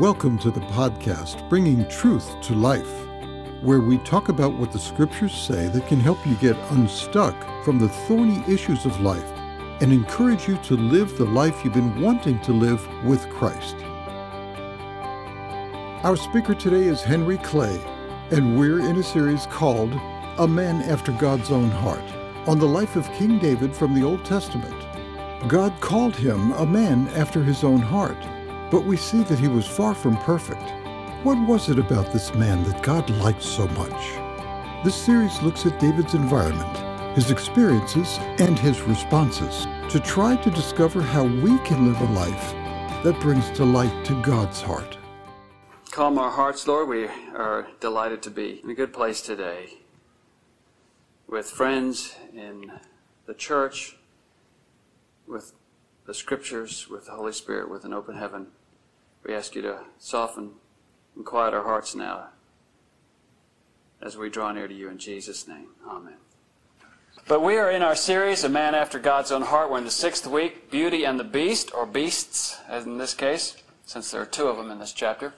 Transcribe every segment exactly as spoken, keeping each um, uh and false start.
Welcome to the podcast, Bringing Truth to Life, where we talk about what the scriptures say that can help you get unstuck from the thorny issues of life and encourage you to live the life you've been wanting to live with Christ. Our speaker today is Henry Clay, and we're in a series called A Man After God's Own Heart on the life of King David from the Old Testament. God called him a man after his own heart, but we see that he was far from perfect. What was it about this man that God liked so much? This series looks at David's environment, his experiences, and his responses to try to discover how we can live a life that brings delight to God's heart. Calm our hearts, Lord. We are delighted to be in a good place today with friends in the church, with the Scriptures, with the Holy Spirit, with an open heaven. We ask you to soften and quiet our hearts now as we draw near to you in Jesus' name. Amen. But we are in our series, A Man After God's Own Heart. We're in the sixth week, Beauty and the Beast, or beasts, as in this case, since there are two of them in this chapter.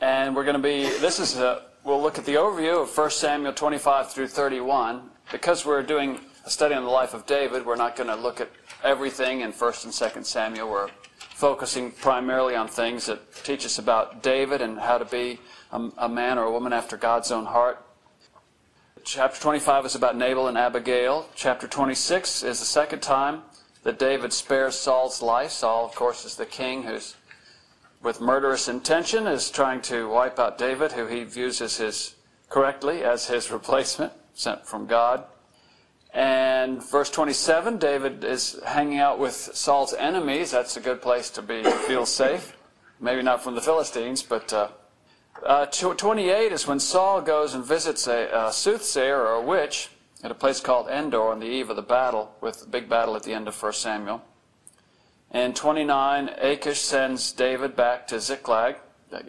And we're going to be, this is a, we'll look at the overview of First Samuel twenty-five through thirty-one. Because we're doing a study on the life of David, we're not going to look at everything in First and Second Samuel. We're focusing primarily on things that teach us about David and how to be a, a man or a woman after God's own heart. Chapter twenty-five is about Nabal and Abigail. Chapter twenty-six is the second time that David spares Saul's life. Saul, of course, is the king who's, with murderous intention, is trying to wipe out David, who he views as his, correctly, as his replacement sent from God. And verse twenty-seven, David is hanging out with Saul's enemies. That's a good place to be, feel safe. Maybe not from the Philistines, but uh, uh, twenty-eight is when Saul goes and visits a, a soothsayer or a witch at a place called Endor on the eve of the battle, with the big battle at the end of First Samuel. And twenty-nine, Achish sends David back to Ziklag.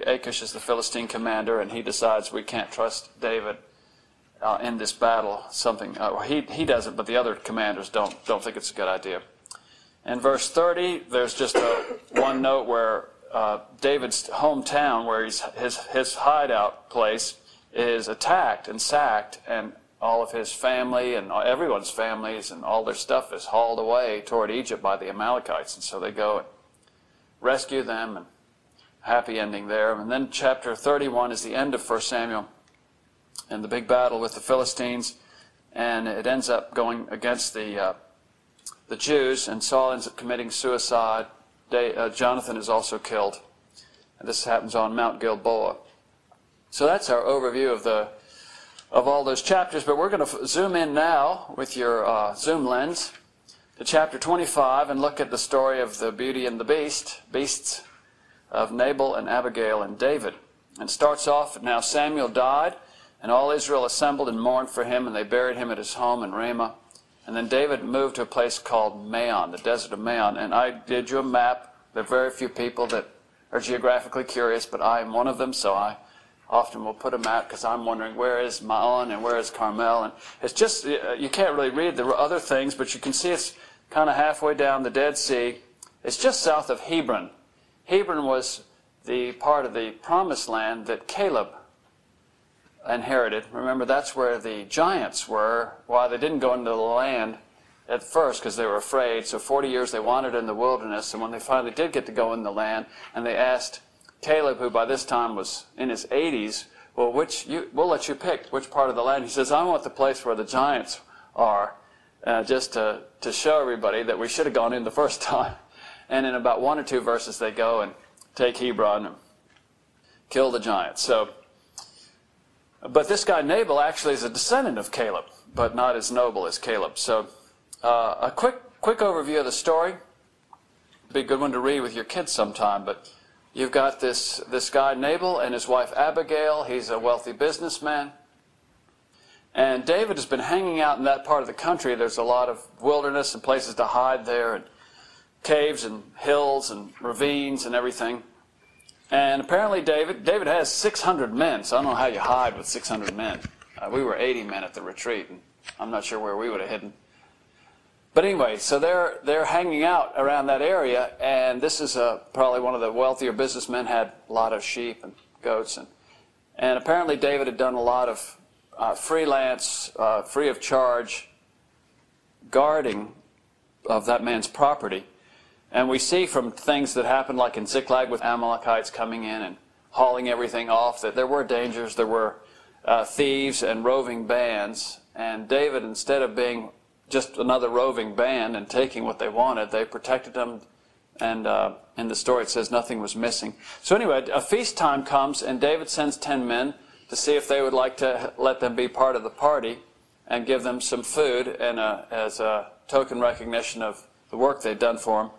Achish is the Philistine commander, and he decides we can't trust David. Uh, in this battle, something uh, he he doesn't, but the other commanders don't don't think it's a good idea. In verse thirty, there's just a, one note where uh, David's hometown, where he's his his hideout place, is attacked and sacked, and all of his family and everyone's families and all their stuff is hauled away toward Egypt by the Amalekites, and so they go and rescue them, and happy ending there. And then chapter thirty-one is the end of First Samuel. And the big battle with the Philistines, and it ends up going against the uh, the Jews, and Saul ends up committing suicide. Day, uh, Jonathan is also killed, and this happens on Mount Gilboa. So that's our overview of the of all those chapters. But we're going to f- zoom in now with your uh, zoom lens to chapter twenty-five and look at the story of the Beauty and the Beast, beasts of Nabal and Abigail and David. And starts off, now Samuel died. And all Israel assembled and mourned for him, and they buried him at his home in Ramah. And then David moved to a place called Maon, the desert of Maon. And I did you a map. There are very few people that are geographically curious, but I am one of them, so I often will put a map because I'm wondering where is Maon and where is Carmel. And it's just, you can't really read the other things, but you can see it's kind of halfway down the Dead Sea. It's just south of Hebron. Hebron was the part of the Promised Land that Caleb inherited. Remember, that's where the giants were, why they didn't go into the land at first because they were afraid. So forty years they wandered in the wilderness, and when they finally did get to go in the land, and they asked Caleb, who by this time was in his eighties, well, which you, we'll let you pick which part of the land. He says, I want the place where the giants are, uh, just to, to show everybody that we should have gone in the first time. And in about one or two verses, they go and take Hebron and kill the giants. So but this guy Nabal actually is a descendant of Caleb, but not as noble as Caleb. So uh, a quick quick overview of the story. It'd be a good one to read with your kids sometime, but you've got this, this guy Nabal and his wife Abigail. He's a wealthy businessman. And David has been hanging out in that part of the country. There's a lot of wilderness and places to hide there, and caves and hills and ravines and everything. And apparently David, David has six hundred men, so I don't know how you hide with six hundred men. Uh, we were eighty men at the retreat, and I'm not sure where we would have hidden. But anyway, so they're they're hanging out around that area, and this is a, probably one of the wealthier businessmen, had a lot of sheep and goats, and and apparently David had done a lot of uh, freelance, uh, free of charge guarding of that man's property. And we see from things that happened, like in Ziklag with Amalekites coming in and hauling everything off, that there were dangers, there were uh, thieves and roving bands, and David, instead of being just another roving band and taking what they wanted, they protected them, and uh, in the story it says nothing was missing. So anyway, a feast time comes, and David sends ten men to see if they would like to let them be part of the party and give them some food and a, as a token recognition of the work they'd done for him.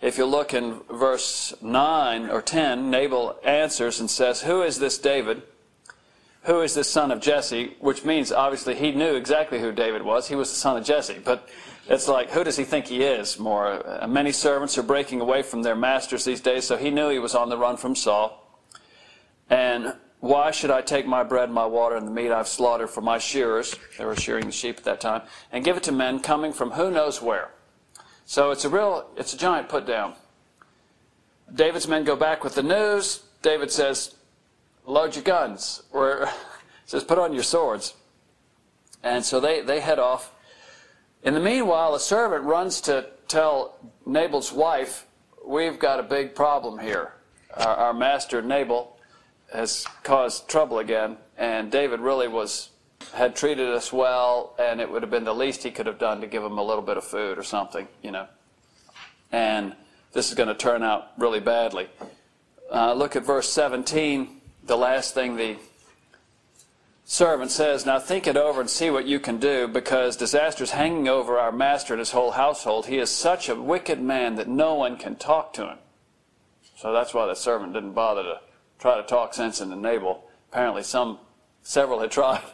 If you look in verse nine or ten, Nabal answers and says, "Who is this David? Who is this son of Jesse?" Which means, obviously, he knew exactly who David was. He was the son of Jesse. But it's like, who does he think he is more? Many servants are breaking away from their masters these days, so he knew he was on the run from Saul. "And why should I take my bread, my water, and the meat I've slaughtered for my shearers," they were shearing the sheep at that time, "and give it to men coming from who knows where?" So it's a real, it's a giant put down. David's men go back with the news. David says, "Load your guns," or says, "Put on your swords." And so they, they head off. In the meanwhile, a servant runs to tell Nabal's wife, "We've got a big problem here. Our, our master Nabal has caused trouble again, and David really was had treated us well, and it would have been the least he could have done to give him a little bit of food or something, you know. And this is going to turn out really badly." Uh, look at verse seventeen. The last thing the servant says, "Now think it over and see what you can do, because disaster is hanging over our master and his whole household. He is such a wicked man that no one can talk to him." So that's why the servant didn't bother to try to talk sense into Nabal. Apparently some, several had tried,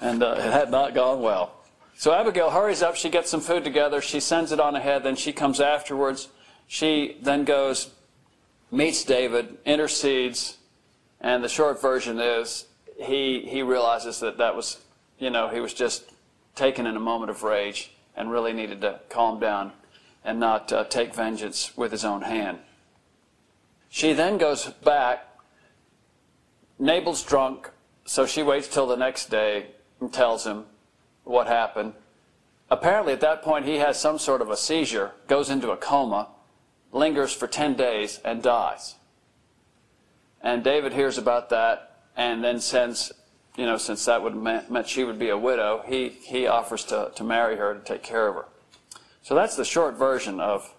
and uh, it had not gone well. So Abigail hurries up. She gets some food together. She sends it on ahead. Then she comes afterwards. She then goes, meets David, intercedes. And the short version is he he realizes that that was, you know, he was just taken in a moment of rage and really needed to calm down and not uh, take vengeance with his own hand. She then goes back. Nabal's drunk, so she waits till the next day and tells him what happened. Apparently at that point he has some sort of a seizure, goes into a coma, lingers for ten days, and dies. And David hears about that, and then since, you know, since that would meant she would be a widow, he, he offers to, to marry her, to take care of her. So that's the short version of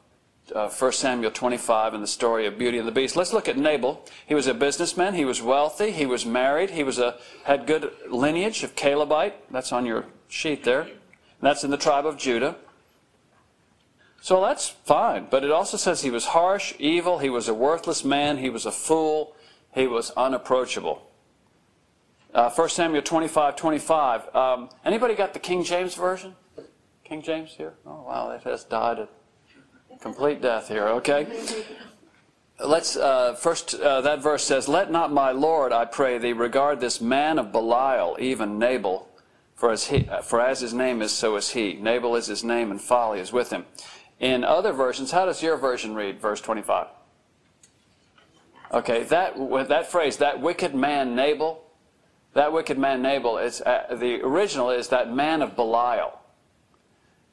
uh, First Samuel twenty-five and the story of Beauty and the Beast. Let's look at Nabal. He was a businessman. He was wealthy. He was married. He was a had good lineage of Calebite. That's on your sheet there. And that's in the tribe of Judah. So that's fine. But it also says he was harsh, evil. He was a worthless man. He was a fool. He was unapproachable. Uh, First Samuel twenty-five, twenty-five. Um, anybody got the King James Version? King James here? Oh, wow, that has died a complete death here. Okay. Let's, uh, first, uh, that verse says, "Let not my Lord, I pray thee, regard this man of Belial, even Nabal, for as, he, for as his name is, so is he. Nabal is his name, and folly is with him." In other versions, how does your version read, verse twenty-five? Okay, that that phrase, "that wicked man Nabal," that wicked man Nabal, is uh, the original is "that man of Belial,"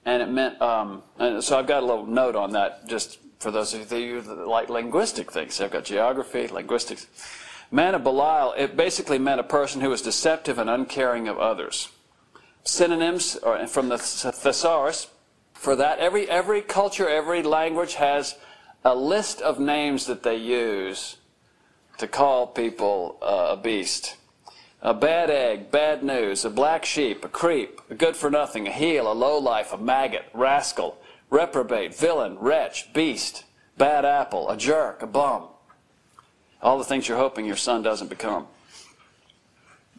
and it meant. Um, and so I've got a little note on that, just for those of you that like linguistic things. I've got geography, linguistics. Man of Belial, it basically meant a person who was deceptive and uncaring of others. Synonyms, or from the thesaurus, for that. Every every culture, every language has a list of names that they use to call people uh, a beast. A bad egg, bad news, a black sheep, a creep, a good-for-nothing, a heel, a lowlife, a maggot, rascal, reprobate, villain, wretch, beast, bad apple, a jerk, a bum. All the things you're hoping your son doesn't become.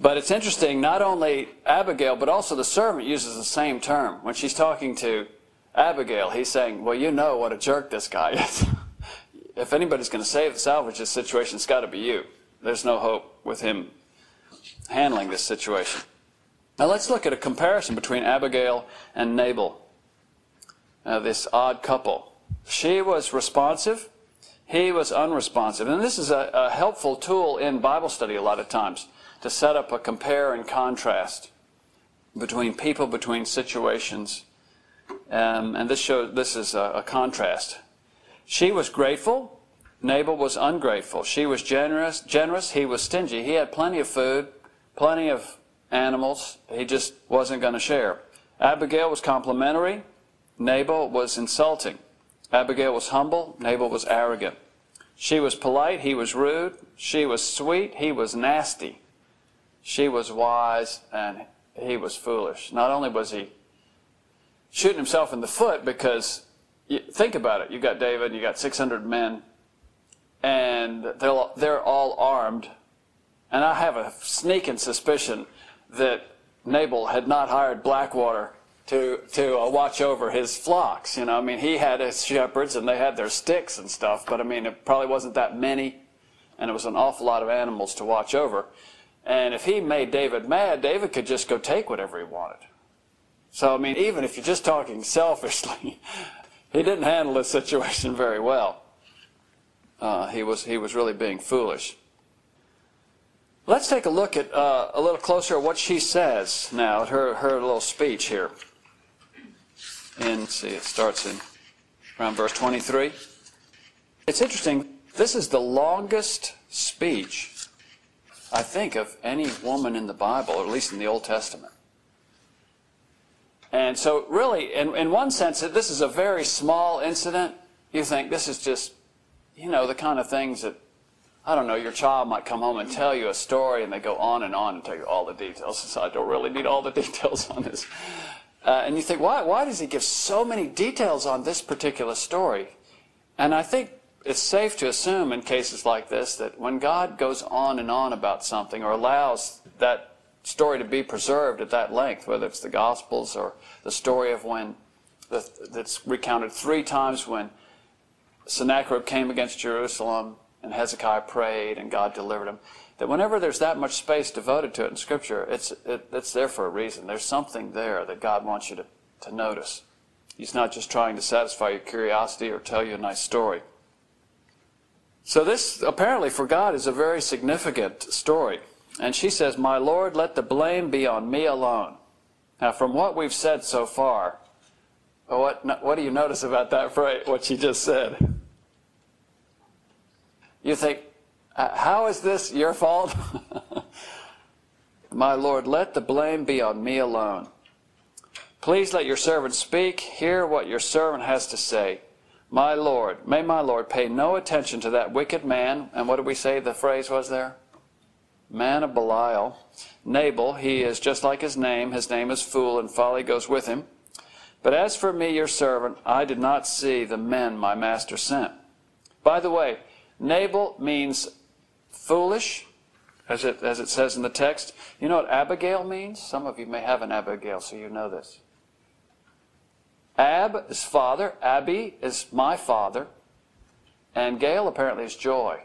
But it's interesting, not only Abigail, but also the servant uses the same term. When she's talking to Abigail, he's saying, "Well, you know what a jerk this guy is. If anybody's going to save, salvage this situation, it's got to be you. There's no hope with him handling this situation." Now let's look at a comparison between Abigail and Nabal. uh, this odd couple. She was responsive. He was unresponsive. And this is a, a helpful tool in Bible study a lot of times, to set up a compare and contrast between people, between situations. Um, and this shows, this is a, a contrast. She was grateful. Nabal was ungrateful. She was generous. Generous. He was stingy. He had plenty of food, plenty of animals. He just wasn't going to share. Abigail was complimentary. Nabal was insulting. Abigail was humble. Nabal was arrogant. She was polite. He was rude. She was sweet. He was nasty. She was wise, and he was foolish. Not only was he shooting himself in the foot, because you, think about it. You got David. You got six hundred men, and they're they're all armed. And I have a sneaking suspicion that Nabal had not hired Blackwater to to uh, watch over his flocks. You know, I mean, he had his shepherds, and they had their sticks and stuff, but I mean, it probably wasn't that many, and it was an awful lot of animals to watch over. And if he made David mad, David could just go take whatever he wanted. So, I mean, even if you're just talking selfishly, he didn't handle this situation very well. Uh, he was he was really being foolish. Let's take a look at uh, a little closer at what she says now, at her, her little speech here. And let's see, it starts in around verse twenty-three. It's interesting. This is the longest speech, I think, of any woman in the Bible, or at least in the Old Testament. And so really, in, in one sense, this is a very small incident. You think this is just, you know, the kind of things that, I don't know, your child might come home and tell you a story, and they go on and on and tell you all the details. So I don't really need all the details on this. Uh, and you think, why, why does he give so many details on this particular story? And I think it's safe to assume in cases like this that when God goes on and on about something, or allows that story to be preserved at that length, whether it's the Gospels or the story of when the, that's recounted three times when Sennacherib came against Jerusalem and Hezekiah prayed and God delivered him, that whenever there's that much space devoted to it in Scripture, it's it, it's there for a reason. There's something there that God wants you to, to notice. He's not just trying to satisfy your curiosity or tell you a nice story. So this, apparently, for God is a very significant story. And she says, "My Lord, let the blame be on me alone." Now, from what we've said so far, what what do you notice about that phrase, what she just said? You think, how is this your fault? My Lord, let the blame be on me alone. Please let your servant speak. Hear what your servant has to say. My Lord, may my Lord pay no attention to that wicked man. And what did we say the phrase was there? Man of Belial. Nabal, he is just like his name. His name is Fool, and folly goes with him. But as for me, your servant, I did not see the men my master sent. By the way, Nabal means foolish, as it as it says in the text. You know what Abigail means? Some of you may have an Abigail, so you know this. Ab is father, Abi is my father, and Gail apparently is joy.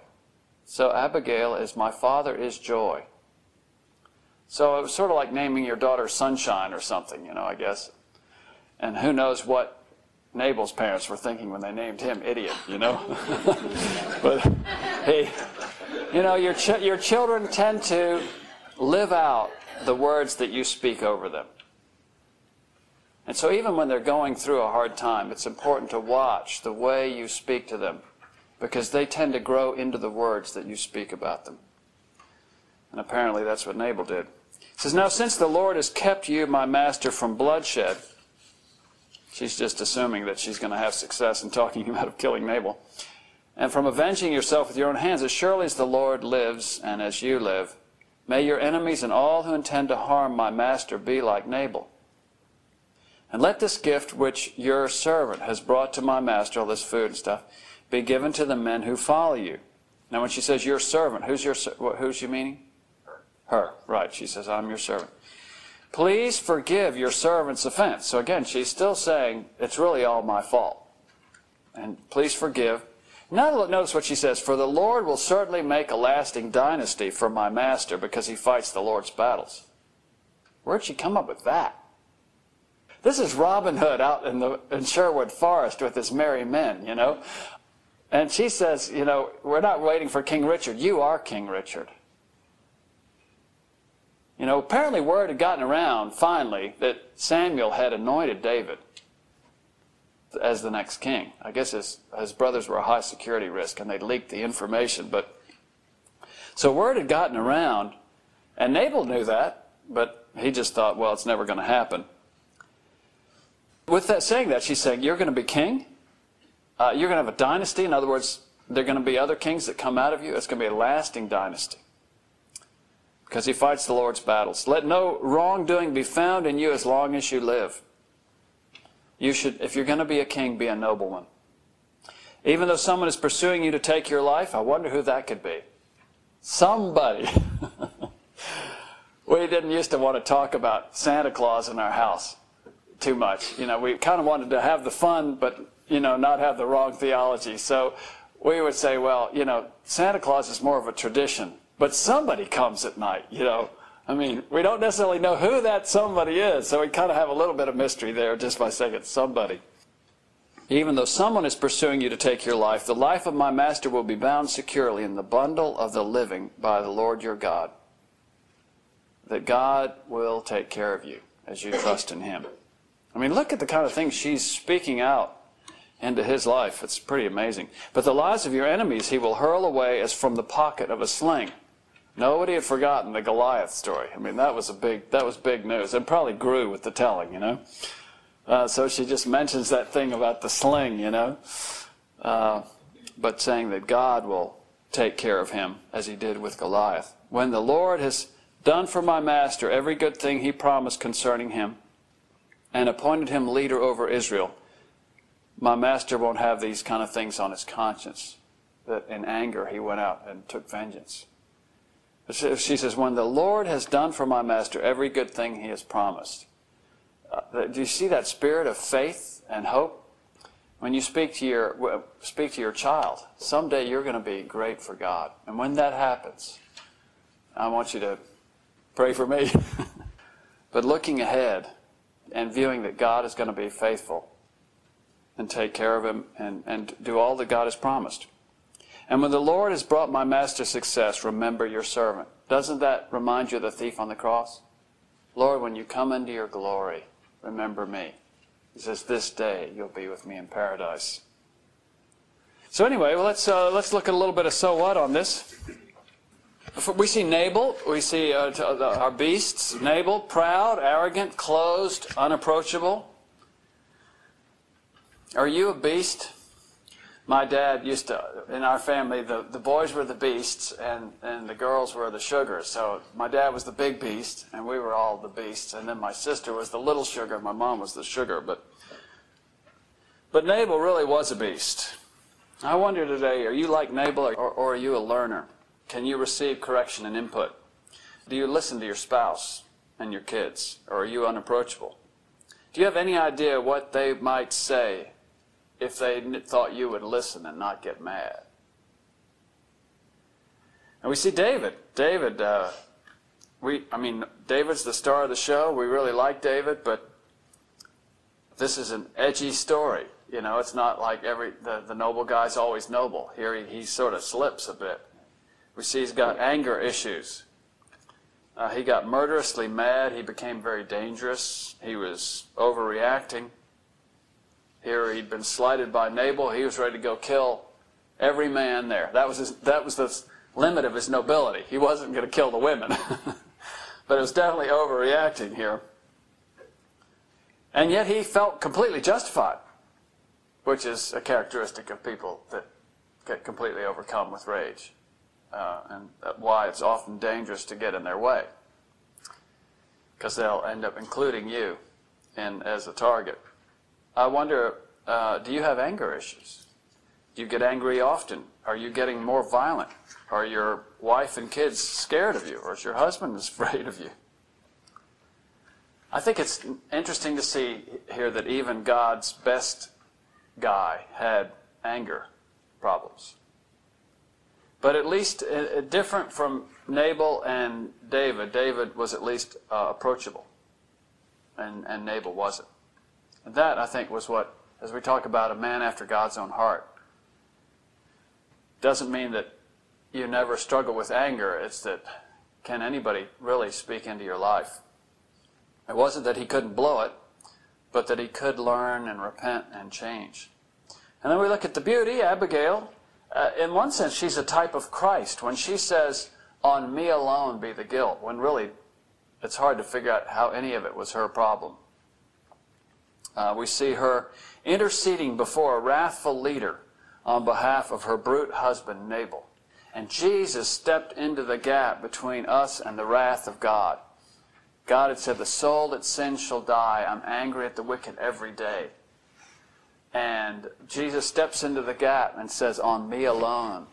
So Abigail is my father is joy. So it was sort of like naming your daughter Sunshine or something, you know, I guess. And who knows what Nabal's parents were thinking when they named him Idiot, you know. But hey, you know, your ch- your children tend to live out the words that you speak over them. And so even when they're going through a hard time, it's important to watch the way you speak to them, because they tend to grow into the words that you speak about them. And apparently that's what Nabal did. It says, "Now since the Lord has kept you, my master, from bloodshed..." She's just assuming that she's going to have success in talking him out of killing Nabal. "And from avenging yourself with your own hands, as surely as the Lord lives and as you live, may your enemies and all who intend to harm my master be like Nabal. And let this gift which your servant has brought to my master, all this food and stuff, be given to the men who follow you." Now when she says your servant, who's your who's she meaning? Her. Her, right. She says, I'm your servant. "Please forgive your servant's offense." So again, she's still saying, it's really all my fault. And please forgive. Now notice what she says. "For the Lord will certainly make a lasting dynasty for my master, because he fights the Lord's battles." Where'd she come up with that? This is Robin Hood out in the in Sherwood Forest with his merry men, you know. And she says, you know, we're not waiting for King Richard. You are King Richard. You know, apparently word had gotten around, finally, that Samuel had anointed David as the next king. I guess his, his brothers were a high security risk, and they leaked the information. But so word had gotten around, and Nabal knew that, but he just thought, well, it's never going to happen. With that saying that, she's saying, you're going to be king. Uh, you're going to have a dynasty. In other words, there are going to be other kings that come out of you. It's going to be a lasting dynasty. Because he fights the Lord's battles. Let no wrongdoing be found in you as long as you live. You should, if you're going to be a king, be a noble one. Even though someone is pursuing you to take your life, I wonder who that could be. Somebody. We didn't used to want to talk about Santa Claus in our house too much. You know, we kind of wanted to have the fun, but, you know, not have the wrong theology. So we would say, well, you know, Santa Claus is more of a tradition. But somebody comes at night, you know. I mean, we don't necessarily know who that somebody is, so we kind of have a little bit of mystery there just by saying it's somebody. Even though someone is pursuing you to take your life, the life of my master will be bound securely in the bundle of the living by the Lord your God. That God will take care of you as you trust in him. I mean, look at the kind of things she's speaking out into his life. It's pretty amazing. But the lives of your enemies he will hurl away as from the pocket of a sling. Nobody had forgotten the Goliath story. I mean, that was a big that was big news. It probably grew with the telling, you know. Uh, so she just mentions that thing about the sling, you know. Uh, but saying that God will take care of him as he did with Goliath. When the Lord has done for my master every good thing he promised concerning him and appointed him leader over Israel, my master won't have these kind of things on his conscience, that in anger he went out and took vengeance. She says, when the Lord has done for my master every good thing he has promised. Uh, do you see that spirit of faith and hope? When you speak to your speak to your child, someday you're going to be great for God. And when that happens, I want you to pray for me. But looking ahead and viewing that God is going to be faithful and take care of him and, and do all that God has promised. And when the Lord has brought my master success, remember your servant. Doesn't that remind you of the thief on the cross? Lord, when you come into your glory, remember me. He says, this day you'll be with me in paradise. So anyway, well, let's uh, let's look at a little bit of so what on this. We see Nabal. We see uh, our beasts. Nabal, proud, arrogant, closed, unapproachable. Are you a beast? My dad used to, in our family, the, the boys were the beasts and, and the girls were the sugars. So my dad was the big beast, and we were all the beasts. And then my sister was the little sugar, and my mom was the sugar. But but Nabal really was a beast. I wonder today, are you like Nabal, or, or are you a learner? Can you receive correction and input? Do you listen to your spouse and your kids, or are you unapproachable? Do you have any idea what they might say if they thought you would listen and not get mad? And we see David. David, uh, we I mean, David's the star of the show. We really like David, but this is an edgy story. You know, it's not like every the, the noble guy's always noble. Here he, he sort of slips a bit. We see he's got anger issues. Uh, he got murderously mad. He became very dangerous. He was overreacting. Here he'd been slighted by Nabal. He was ready to go kill every man there. That was his, that was the limit of his nobility. He wasn't going to kill the women. But it was definitely overreacting here. And yet he felt completely justified, which is a characteristic of people that get completely overcome with rage, uh, and why it's often dangerous to get in their way, because they'll end up including you in, as a target. I wonder, uh, do you have anger issues? Do you get angry often? Are you getting more violent? Are your wife and kids scared of you? Or is your husband afraid of you? I think it's interesting to see here that even God's best guy had anger problems. But at least uh, different from Nabal and David, David was at least uh, approachable, and, and Nabal wasn't. And that, I think, was what, as we talk about a man after God's own heart, doesn't mean that you never struggle with anger. It's that, can anybody really speak into your life? It wasn't that he couldn't blow it, but that he could learn and repent and change. And then we look at the beauty, Abigail. Uh, in one sense, she's a type of Christ. When she says, "On me alone be the guilt," when really it's hard to figure out how any of it was her problem. Uh, we see her interceding before a wrathful leader on behalf of her brute husband, Nabal. And Jesus stepped into the gap between us and the wrath of God. God had said, "The soul that sins shall die. I'm angry at the wicked every day." And Jesus steps into the gap and says, "On me alone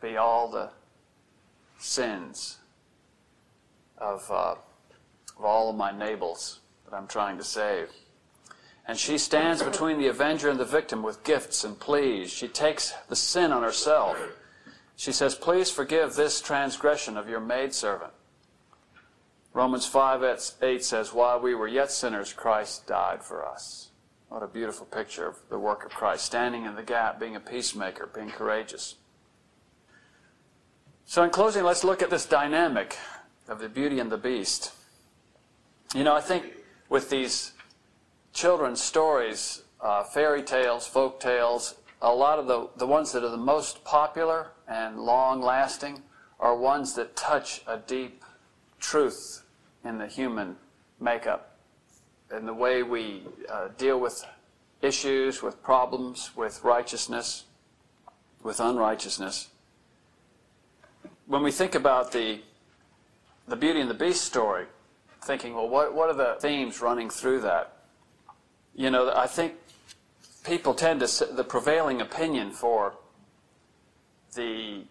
be all the sins of, uh, of all of my Nabals that I'm trying to save." And she stands between the avenger and the victim with gifts and pleas. She takes the sin on herself. She says, "Please forgive this transgression of your maidservant." Romans five eight says, "While we were yet sinners, Christ died for us." What a beautiful picture of the work of Christ, standing in the gap, being a peacemaker, being courageous. So in closing, let's look at this dynamic of the beauty and the beast. You know, I think with these children's stories, uh, fairy tales, folk tales, a lot of the, the ones that are the most popular and long-lasting are ones that touch a deep truth in the human makeup, in the way we uh, deal with issues, with problems, with righteousness, with unrighteousness. When we think about the the Beauty and the Beast story, thinking, well, what what are the themes running through that? You know, I think people tend to, the prevailing opinion for the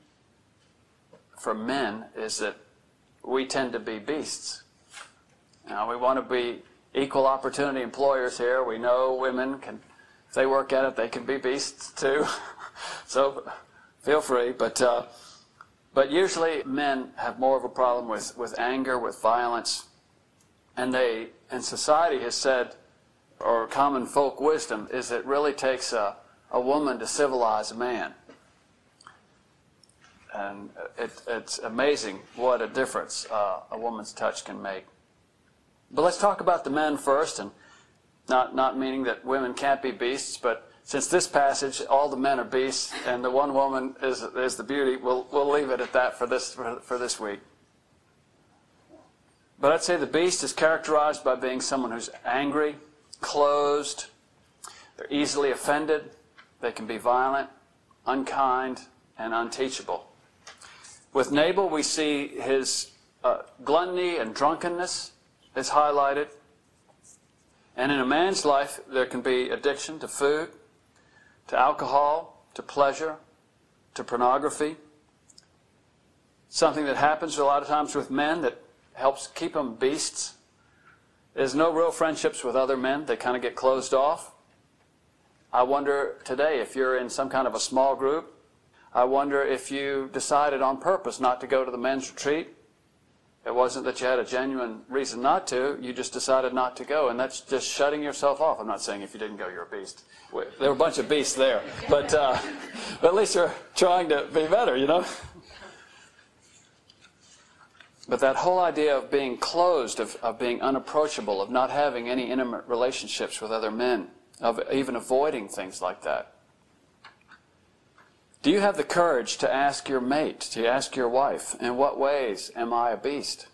for men is that we tend to be beasts. Now, we want to be equal opportunity employers here. We know women can, if they work at it, they can be beasts too. So feel free. But uh, but usually men have more of a problem with, with anger, with violence. And they, and society has said, or common folk wisdom, is it really takes a, a woman to civilize a man. And it, it's amazing what a difference uh, a woman's touch can make. But let's talk about the men first, and not not meaning that women can't be beasts, but since this passage, all the men are beasts, and the one woman is is the beauty, we'll we'll leave it at that for this for, for this week. But I'd say the beast is characterized by being someone who's angry, closed, they're easily offended, they can be violent, unkind, and unteachable. With Nabal, we see his uh, gluttony and drunkenness is highlighted. And in a man's life, there can be addiction to food, to alcohol, to pleasure, to pornography. Something that happens a lot of times with men that helps keep them beasts is no real friendships with other men. They kind of get closed off. I wonder today if you're in some kind of a small group, I wonder if you decided on purpose not to go to the men's retreat. It wasn't that you had a genuine reason not to. You just decided not to go, and that's just shutting yourself off. I'm not saying if you didn't go, you're a beast. There were a bunch of beasts there. But, uh, but at least you're trying to be better, you know? But that whole idea of being closed, of, of being unapproachable, of not having any intimate relationships with other men, of even avoiding things like that. Do you have the courage to ask your mate, to ask your wife, in what ways am I a beast?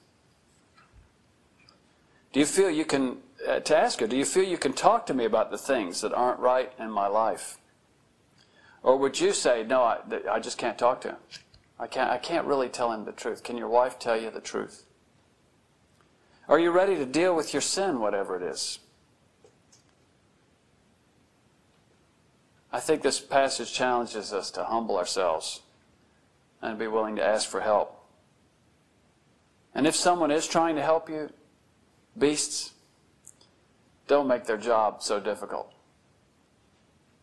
Do you feel you can, uh, to ask her, do you feel you can talk to me about the things that aren't right in my life? Or would you say, no, I, I just can't talk to him. I can't, I can't really tell him the truth. Can your wife tell you the truth? Are you ready to deal with your sin, whatever it is? I think this passage challenges us to humble ourselves and be willing to ask for help. And if someone is trying to help you, beasts, don't make their job so difficult.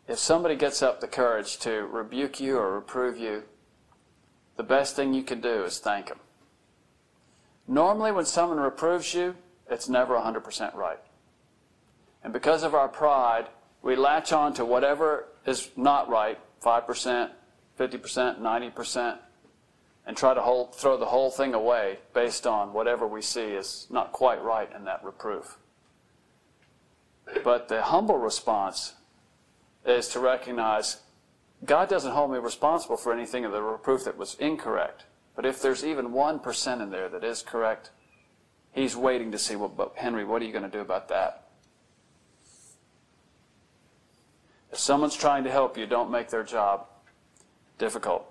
If somebody gets up the courage to rebuke you or reprove you, the best thing you can do is thank them. Normally when someone reproves you, it's never one hundred percent right. And because of our pride, we latch on to whatever is not right, five percent, fifty percent, ninety percent, and try to hold, throw the whole thing away based on whatever we see is not quite right in that reproof. But the humble response is to recognize God doesn't hold me responsible for anything of the reproof that was incorrect. But if there's even one percent in there that is correct, he's waiting to see, well, but Henry, what are you going to do about that? If someone's trying to help you, don't make their job difficult.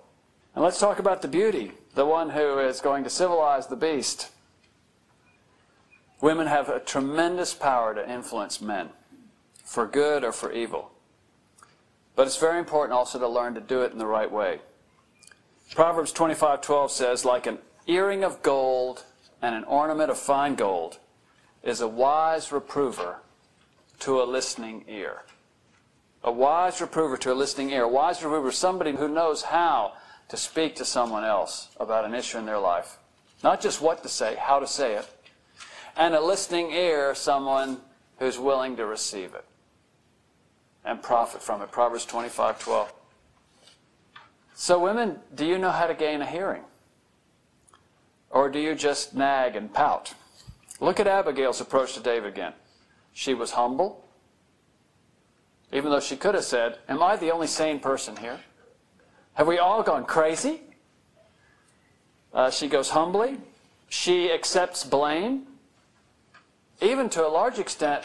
And let's talk about the beauty, the one who is going to civilize the beast. Women have a tremendous power to influence men, for good or for evil. But it's very important also to learn to do it in the right way. Proverbs twenty-five twelve says, like an earring of gold and an ornament of fine gold is a wise reprover to a listening ear. A wise reprover to a listening ear. A wise reprover is somebody who knows how to speak to someone else about an issue in their life. Not just what to say, how to say it. And a listening ear, someone who's willing to receive it and profit from it. Proverbs twenty-five twelve. So women, do you know how to gain a hearing? Or do you just nag and pout? Look at Abigail's approach to David again. She was humble, even though she could have said, am I the only sane person here? Have we all gone crazy? Uh, she goes humbly. She accepts blame. Even to a large extent,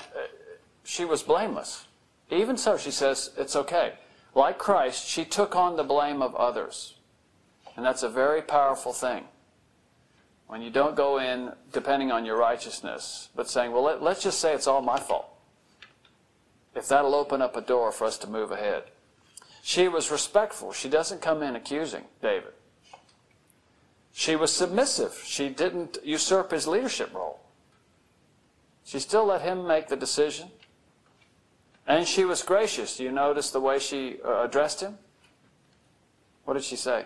she was blameless. Even so, she says, it's okay. Like Christ, she took on the blame of others. And that's a very powerful thing. When you don't go in depending on your righteousness, but saying, well, let, let's just say it's all my fault. If that'll open up a door for us to move ahead. She was respectful. She doesn't come in accusing David. She was submissive. She didn't usurp his leadership role. She still let him make the decision. And she was gracious. Do you notice the way she uh, addressed him? What did she say?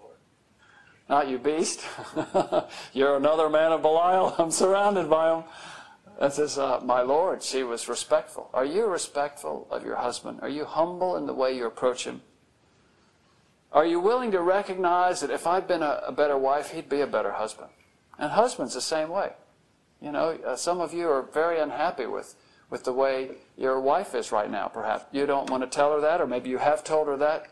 Lord. Not you, beast. You're another man of Belial. I'm surrounded by him. That says, uh, my Lord, she was respectful. Are you respectful of your husband? Are you humble in the way you approach him? Are you willing to recognize that if I'd been a, a better wife, he'd be a better husband? And husbands the same way. You know, uh, some of you are very unhappy with, with the way your wife is right now, perhaps. You don't want to tell her that, or maybe you have told her that.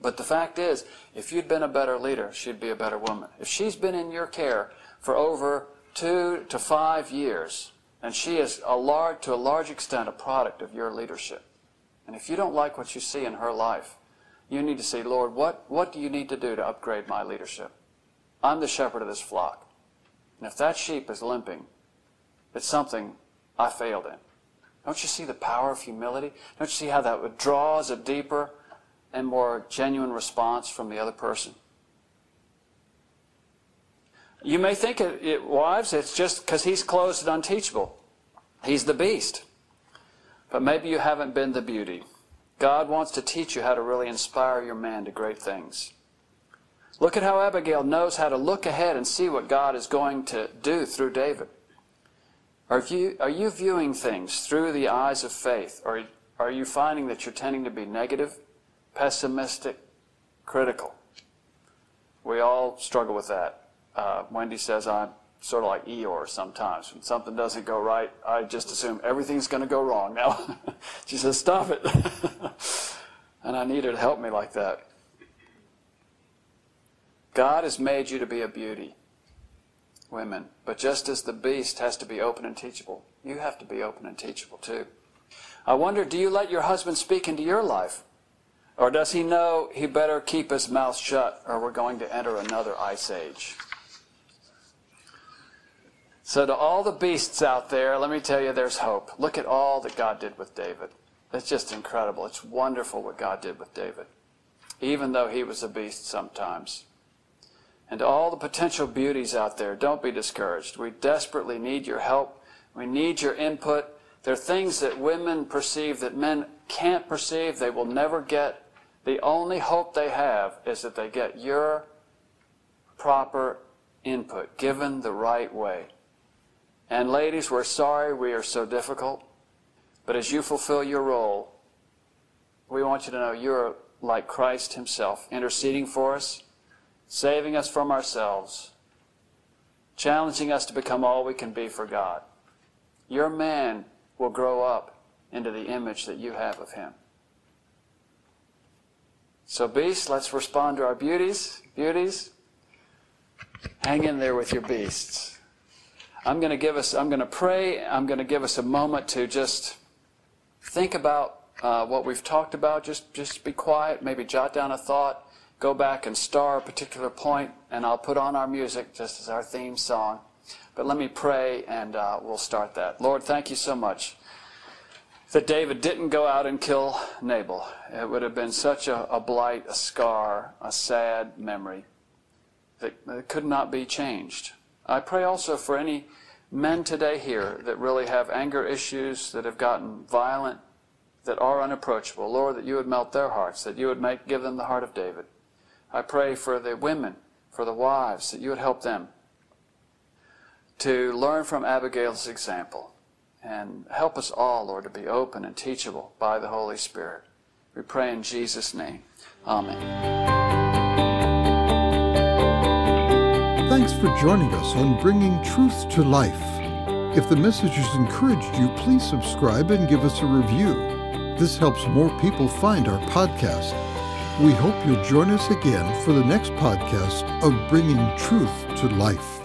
But the fact is, if you'd been a better leader, she'd be a better woman. If she's been in your care for over two to five years, and she is, a large, to a large extent, a product of your leadership. And if you don't like what you see in her life, you need to say, Lord, what, what do you need to do to upgrade my leadership? I'm the shepherd of this flock. And if that sheep is limping, it's something I failed in. Don't you see the power of humility? Don't you see how that would draws a deeper and more genuine response from the other person? You may think, it, it, wives, it's just because he's closed and unteachable. He's the beast. But maybe you haven't been the beauty. God wants to teach you how to really inspire your man to great things. Look at how Abigail knows how to look ahead and see what God is going to do through David. Are you, are you viewing things through the eyes of faith? Or are you finding that you're tending to be negative, pessimistic, critical? We all struggle with that. Uh, Wendy says I'm sort of like Eeyore sometimes. When something doesn't go right, I just assume everything's going to go wrong now. She says, stop it. And I need her to help me like that. God has made you to be a beauty, women. But just as the beast has to be open and teachable, you have to be open and teachable too. I wonder, do you let your husband speak into your life? Or does he know he better keep his mouth shut or we're going to enter another ice age? So to all the beasts out there, let me tell you, there's hope. Look at all that God did with David. It's just incredible. It's wonderful what God did with David, even though he was a beast sometimes. And to all the potential beauties out there, don't be discouraged. We desperately need your help. We need your input. There are things that women perceive that men can't perceive, they will never get. The only hope they have is that they get your proper input, given the right way. And ladies, we're sorry we are so difficult. But as you fulfill your role, we want you to know you're like Christ himself, interceding for us, saving us from ourselves, challenging us to become all we can be for God. Your man will grow up into the image that you have of him. So beasts, let's respond to our beauties. Beauties, hang in there with your beasts. I'm going to give us, I'm going to pray, I'm going to give us a moment to just think about uh, what we've talked about. Just, just be quiet, maybe jot down a thought, go back and star a particular point, and I'll put on our music just as our theme song. But let me pray, and uh, we'll start that. Lord, thank you so much that David didn't go out and kill Nabal. It would have been such a, a blight, a scar, a sad memory that, that could not be changed. I pray also for any men today here that really have anger issues, that have gotten violent, that are unapproachable. Lord, that you would melt their hearts, that you would make give them the heart of David. I pray for the women, for the wives, that you would help them to learn from Abigail's example. And help us all, Lord, to be open and teachable by the Holy Spirit. We pray in Jesus' name. Amen. Thanks for joining us on Bringing Truth to Life. If the message has encouraged you, please subscribe and give us a review. This helps more people find our podcast. We hope you'll join us again for the next podcast of Bringing Truth to Life.